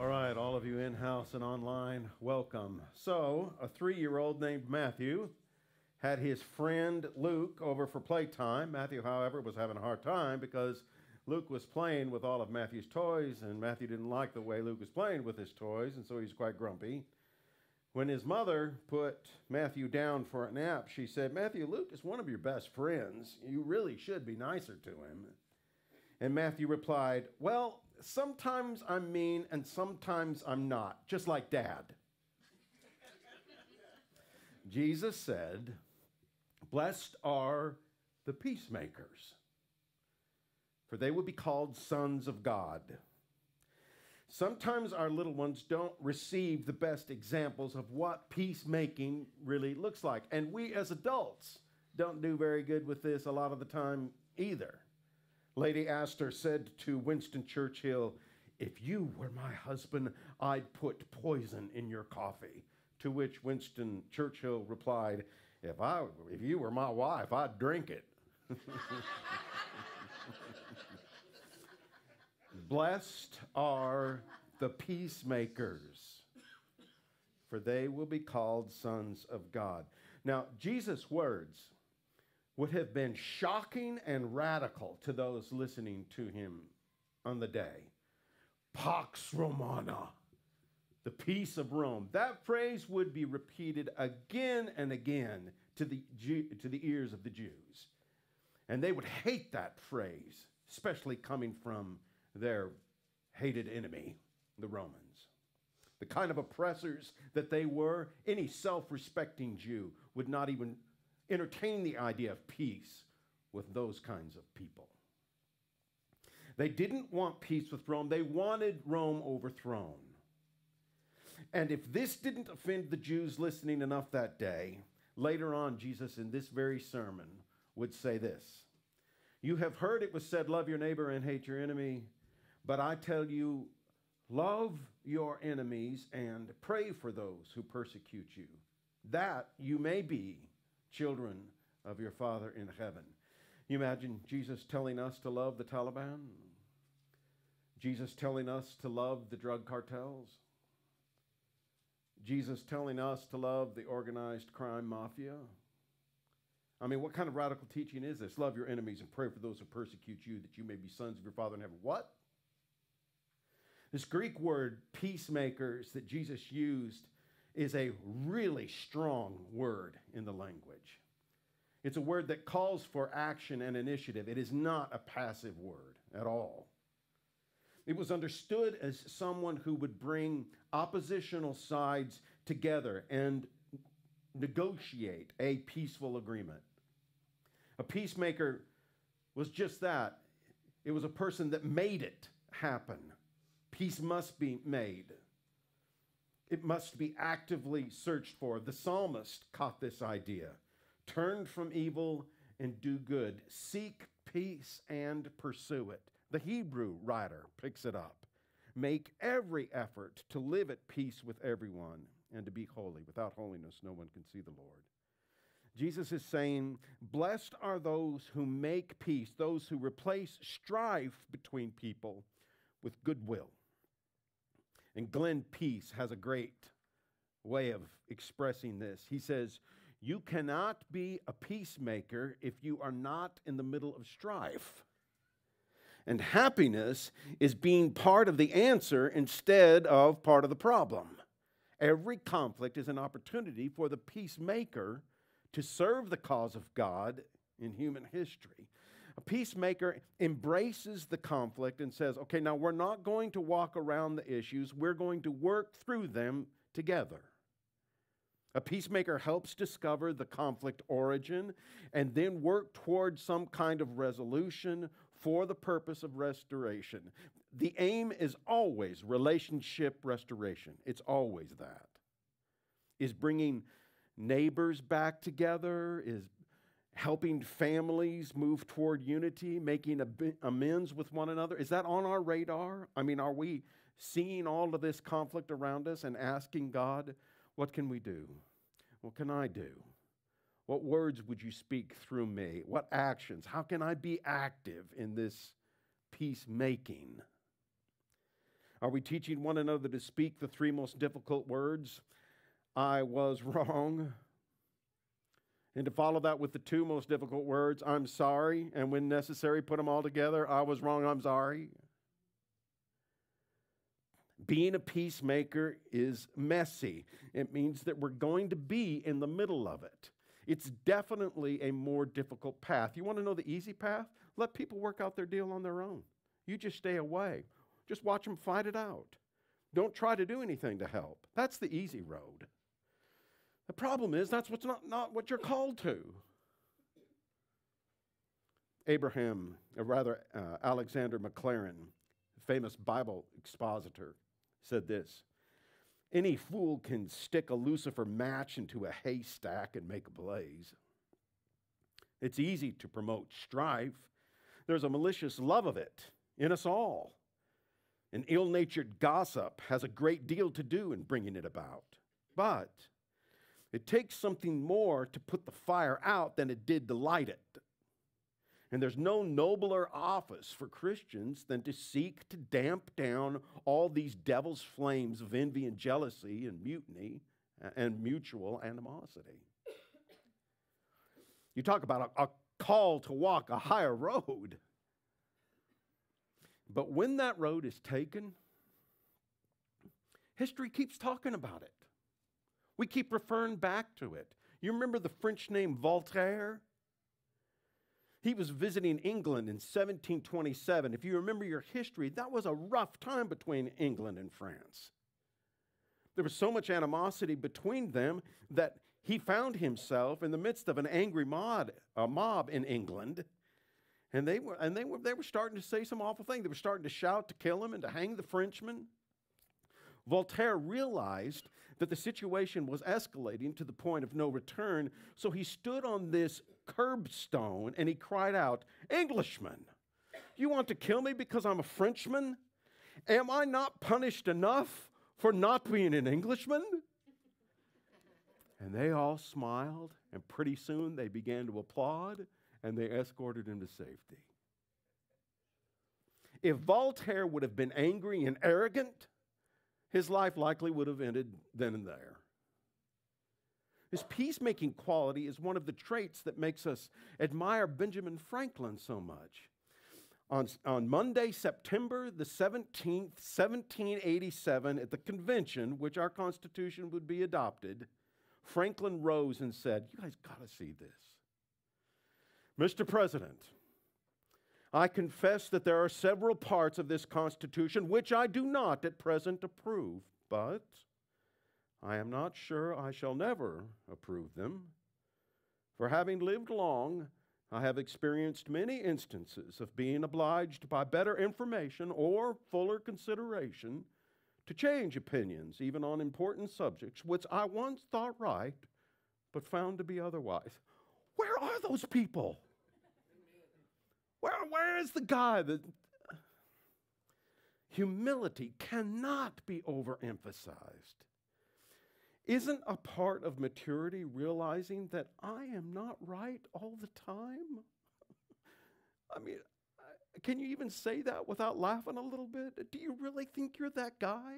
All right, all of you in-house and online, welcome. So, a 3-year-old named Matthew had his friend Luke over for playtime. Matthew, however, was having a hard time because Luke was playing with all of Matthew's toys, and Matthew didn't like the way Luke was playing with his toys, and so he was quite grumpy. When his mother put Matthew down for a nap, she said, "Matthew, Luke is one of your best friends. You really should be nicer to him." And Matthew replied, "Well, sometimes I'm mean and sometimes I'm not, just like Dad." Jesus said, "Blessed are the peacemakers, for they will be called sons of God." Sometimes our little ones don't receive the best examples of what peacemaking really looks like. And we as adults don't do very good with this a lot of the time either. Lady Astor said to Winston Churchill, "If you were my husband, I'd put poison in your coffee." To which Winston Churchill replied, if you were my wife, I'd drink it." Blessed are the peacemakers, for they will be called sons of God. Now, Jesus' words would have been shocking and radical to those listening to him on the day. Pax Romana, the peace of Rome. That phrase would be repeated again and again to the ears of the Jews. And they would hate that phrase, especially coming from their hated enemy, the Romans. The kind of oppressors that they were, any self-respecting Jew would not even entertain the idea of peace with those kinds of people. They didn't want peace with Rome. They wanted Rome overthrown. And if this didn't offend the Jews listening enough that day, later on, Jesus in this very sermon would say this, "You have heard it was said, love your neighbor and hate your enemy. But I tell you, love your enemies and pray for those who persecute you, that you may be children of your Father in heaven." You imagine Jesus telling us to love the Taliban? Jesus telling us to love the drug cartels? Jesus telling us to love the organized crime mafia? I mean, what kind of radical teaching is this? Love your enemies and pray for those who persecute you, that you may be sons of your Father in heaven. What? This Greek word, peacemakers, that Jesus used is a really strong word in the language. It's a word that calls for action and initiative. It is not a passive word at all. It was understood as someone who would bring oppositional sides together and negotiate a peaceful agreement. A peacemaker was just that. It was a person that made it happen. Peace must be made. It must be actively searched for. The psalmist caught this idea. Turn from evil and do good. Seek peace and pursue it. The Hebrew writer picks it up. Make every effort to live at peace with everyone and to be holy. Without holiness, no one can see the Lord. Jesus is saying, blessed are those who make peace, those who replace strife between people with goodwill. And Glenn Peace has a great way of expressing this. He says, you cannot be a peacemaker if you are not in the middle of strife. And happiness is being part of the answer instead of part of the problem. Every conflict is an opportunity for the peacemaker to serve the cause of God in human history. A peacemaker embraces the conflict and says, okay, now we're not going to walk around the issues. We're going to work through them together. A peacemaker helps discover the conflict origin and then work toward some kind of resolution for the purpose of restoration. The aim is always relationship restoration. It's always that. Is bringing neighbors back together, is helping families move toward unity, making amends with one another. Is that on our radar? I mean, are we seeing all of this conflict around us and asking God, what can we do? What can I do? What words would you speak through me? What actions? How can I be active in this peacemaking? Are we teaching one another to speak the three most difficult words? I was wrong. And to follow that with the two most difficult words, I'm sorry, and when necessary, put them all together. I was wrong, I'm sorry. Being a peacemaker is messy. It means that we're going to be in the middle of it. It's definitely a more difficult path. You want to know the easy path? Let people work out their deal on their own. You just stay away. Just watch them fight it out. Don't try to do anything to help. That's the easy road. The problem is that's what's not what you're called to. Alexander McLaren, famous Bible expositor, said this: any fool can stick a Lucifer match into a haystack and make a blaze. It's easy to promote strife. There's a malicious love of it in us all. And ill-natured gossip has a great deal to do in bringing it about. But it takes something more to put the fire out than it did to light it. And there's no nobler office for Christians than to seek to damp down all these devil's flames of envy and jealousy and mutiny and mutual animosity. You talk about a call to walk a higher road. But when that road is taken, history keeps talking about it. We keep referring back to it. You remember the French name Voltaire? He was visiting England in 1727. If you remember your history, that was a rough time between England and France. There was so much animosity between them that he found himself in the midst of an angry mob in England, and they were starting to say some awful thing. They were starting to shout to kill him and to hang the Frenchman. Voltaire realized that the situation was escalating to the point of no return, so he stood on this curbstone and he cried out, "Englishman, you want to kill me because I'm a Frenchman? Am I not punished enough for not being an Englishman?" And they all smiled, and pretty soon they began to applaud, and they escorted him to safety. If Voltaire would have been angry and arrogant, his life likely would have ended then and there. His peacemaking quality is one of the traits that makes us admire Benjamin Franklin so much. On Monday, September the 17th, 1787, at the convention, which our Constitution would be adopted, Franklin rose and said, "You guys got to see this. Mr. President, I confess that there are several parts of this Constitution which I do not at present approve, but I am not sure I shall never approve them. For having lived long, I have experienced many instances of being obliged by better information or fuller consideration to change opinions, even on important subjects, which I once thought right, but found to be otherwise." Where are those people? Where is the guy? Humility cannot be overemphasized. Isn't a part of maturity realizing that I am not right all the time? I mean, can you even say that without laughing a little bit? Do you really think you're that guy?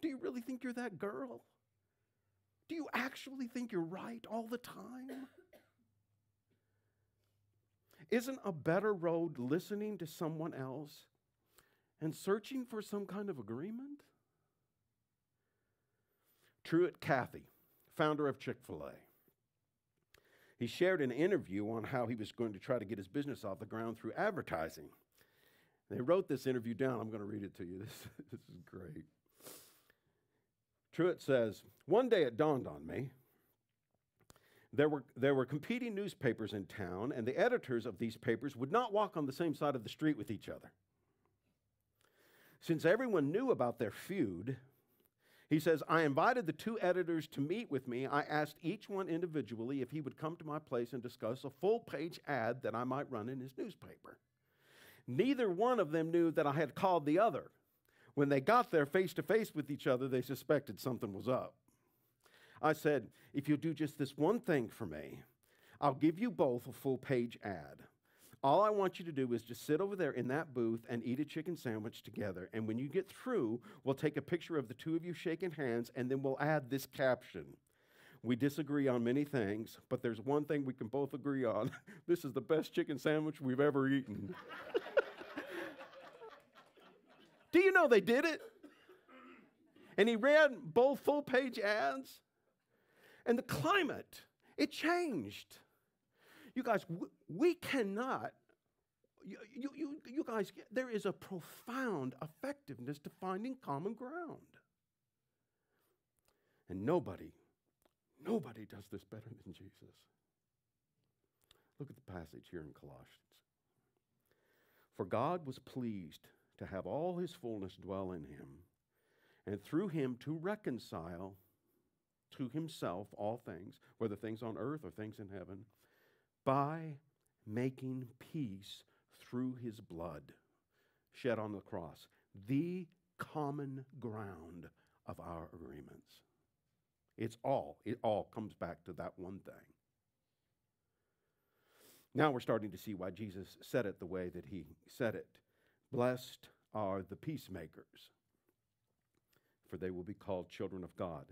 Do you really think you're that girl? Do you actually think you're right all the time? Isn't a better road listening to someone else and searching for some kind of agreement? Truett Cathy, founder of Chick-fil-A, he shared an interview on how he was going to try to get his business off the ground through advertising. They wrote this interview down. I'm going to read it to you. This is great. Truett says, "One day it dawned on me. There were competing newspapers in town, and the editors of these papers would not walk on the same side of the street with each other. Since everyone knew about their feud," he says, "I invited the two editors to meet with me. I asked each one individually if he would come to my place and discuss a full-page ad that I might run in his newspaper. Neither one of them knew that I had called the other. When they got there face-to-face with each other, they suspected something was up. I said, 'If you'll do just this one thing for me, I'll give you both a full-page ad. All I want you to do is just sit over there in that booth and eat a chicken sandwich together. And when you get through, we'll take a picture of the two of you shaking hands, and then we'll add this caption. We disagree on many things, but there's one thing we can both agree on. This is the best chicken sandwich we've ever eaten. Do you know they did it? And he ran both full-page ads. And the climate, it changed. You guys, we cannot, you guys, there is a profound effectiveness to finding common ground. And nobody does this better than Jesus. Look at the passage here in Colossians. For God was pleased to have all his fullness dwell in him, and through him to reconcile to himself all things, whether things on earth or things in heaven, by making peace through his blood shed on the cross, the common ground of our agreements. It all comes back to that one thing. Now we're starting to see why Jesus said it the way that he said it. Blessed are the peacemakers, for they will be called children of God.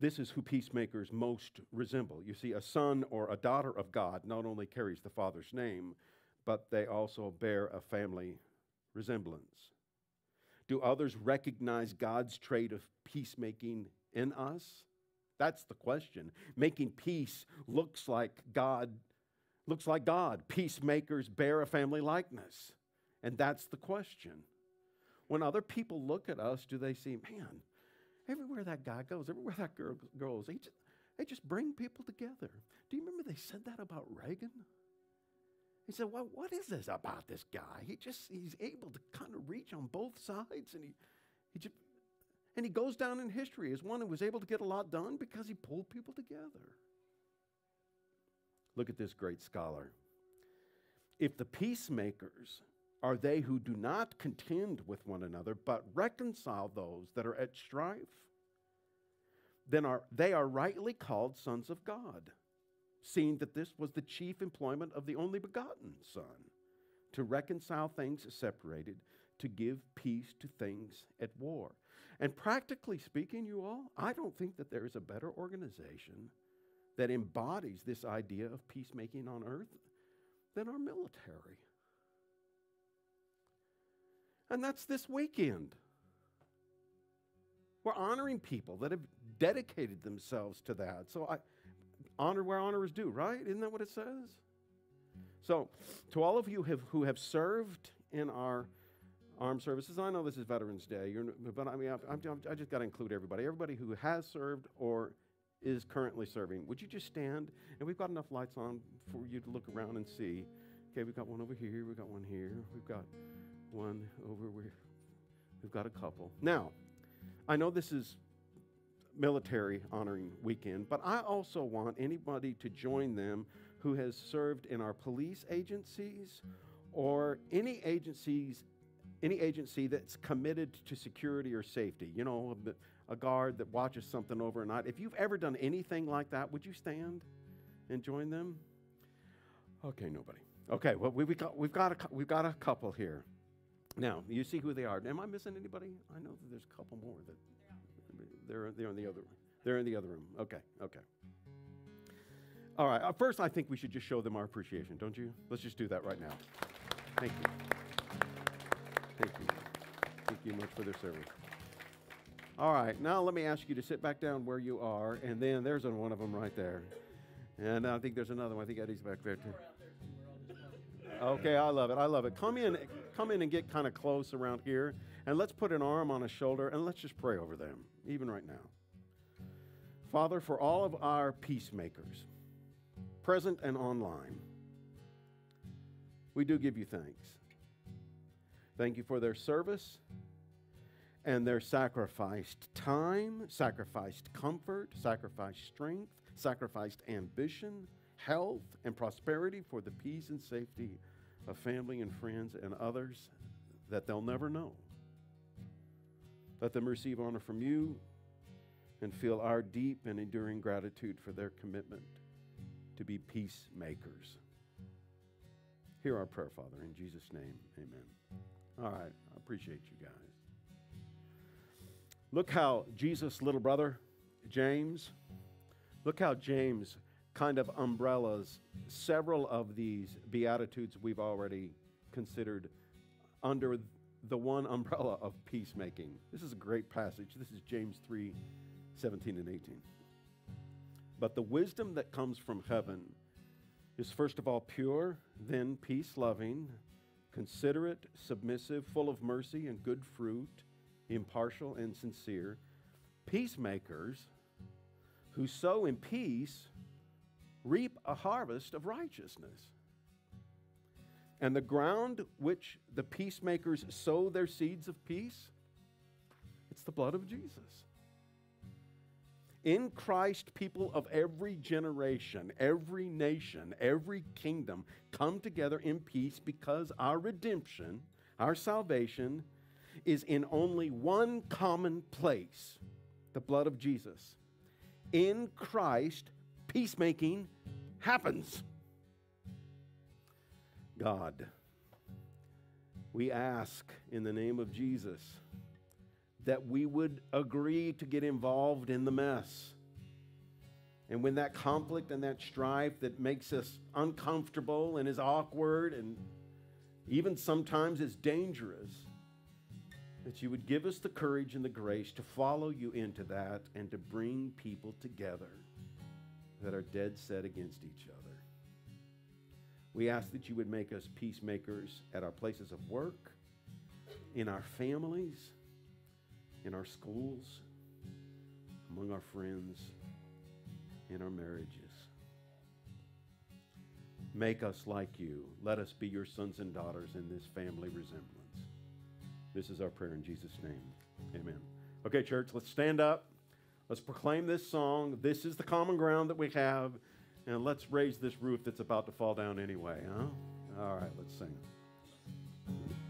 This is who peacemakers most resemble. You see, a son or a daughter of God not only carries the Father's name, but they also bear a family resemblance. Do others recognize God's trait of peacemaking in us? That's the question. Making peace looks like God. Peacemakers bear a family likeness. And that's the question. When other people look at us, do they see, man, everywhere that guy goes, everywhere that girl goes, they just bring people together. Do you remember they said that about Reagan? He said, well, what is this about this guy? He's able to kind of reach on both sides, and he goes down in history as one who was able to get a lot done because he pulled people together. Look at this great scholar. If the peacemakers are they who do not contend with one another, but reconcile those that are at strife, then they are rightly called sons of God, seeing that this was the chief employment of the only begotten Son, to reconcile things separated, to give peace to things at war. And practically speaking, you all, I don't think that there is a better organization that embodies this idea of peacemaking on earth than our military. And that's this weekend. We're honoring people that have dedicated themselves to that. So honor where honor is due, right? Isn't that what it says? So to all of you who have served in our armed services, I know this is Veterans Day, but I mean, I just got to include everybody. Everybody who has served or is currently serving, would you just stand? And we've got enough lights on for you to look around and see. Okay, we've got one over here. We've got one here. We've got one over where we've got a couple. Now, I know this is military honoring weekend, but I also want anybody to join them who has served in our police agencies or any agency that's committed to security or safety. You know, a guard that watches something overnight. If you've ever done anything like that, would you stand and join them? Okay, nobody. Okay, well, we've got a couple here. Now, you see who they are. Am I missing anybody? I know that there's a couple more that they're in the other room. They're in the other room. Okay. All right. First, I think we should just show them our appreciation, don't you? Let's just do that right now. Thank you. Thank you. Thank you much for their service. All right. Now, let me ask you to sit back down where you are, and then there's one of them right there. And I think there's another one. I think Eddie's back there, too. Okay, I love it. Come in and get kind of close around here, and let's put an arm on a shoulder, and let's just pray over them, even right now. Father, for all of our peacemakers, present and online, we do give you thanks. Thank you for their service and their sacrificed time, sacrificed comfort, sacrificed strength, sacrificed ambition, health and prosperity for the peace and safety of family and friends and others that they'll never know. Let them receive honor from you and feel our deep and enduring gratitude for their commitment to be peacemakers. Hear our prayer, Father, in Jesus' name, amen. All right, I appreciate you guys. Look how Jesus' little brother, James, look how James kind of umbrellas several of these Beatitudes we've already considered under the one umbrella of peacemaking. This is a great passage. This is James 3:17 and 18. But the wisdom that comes from heaven is first of all pure, then peace-loving, considerate, submissive, full of mercy and good fruit, impartial and sincere. Peacemakers who sow in peace reap a harvest of righteousness. And the ground which the peacemakers sow their seeds of peace, it's the blood of Jesus. In Christ, people of every generation, every nation, every kingdom come together in peace because our redemption, our salvation, is in only one common place, the blood of Jesus. In Christ, peacemaking happens. God, we ask in the name of Jesus that we would agree to get involved in the mess. And when that conflict and that strife that makes us uncomfortable and is awkward and even sometimes is dangerous, that you would give us the courage and the grace to follow you into that and to bring people together that are dead set against each other. We ask that you would make us peacemakers at our places of work, in our families, in our schools, among our friends, in our marriages. Make us like you. Let us be your sons and daughters in this family resemblance. This is our prayer in Jesus' name. Amen. Okay, church, let's stand up. Let's proclaim this song. This is the common ground that we have. And let's raise this roof that's about to fall down anyway, huh? All right, let's sing.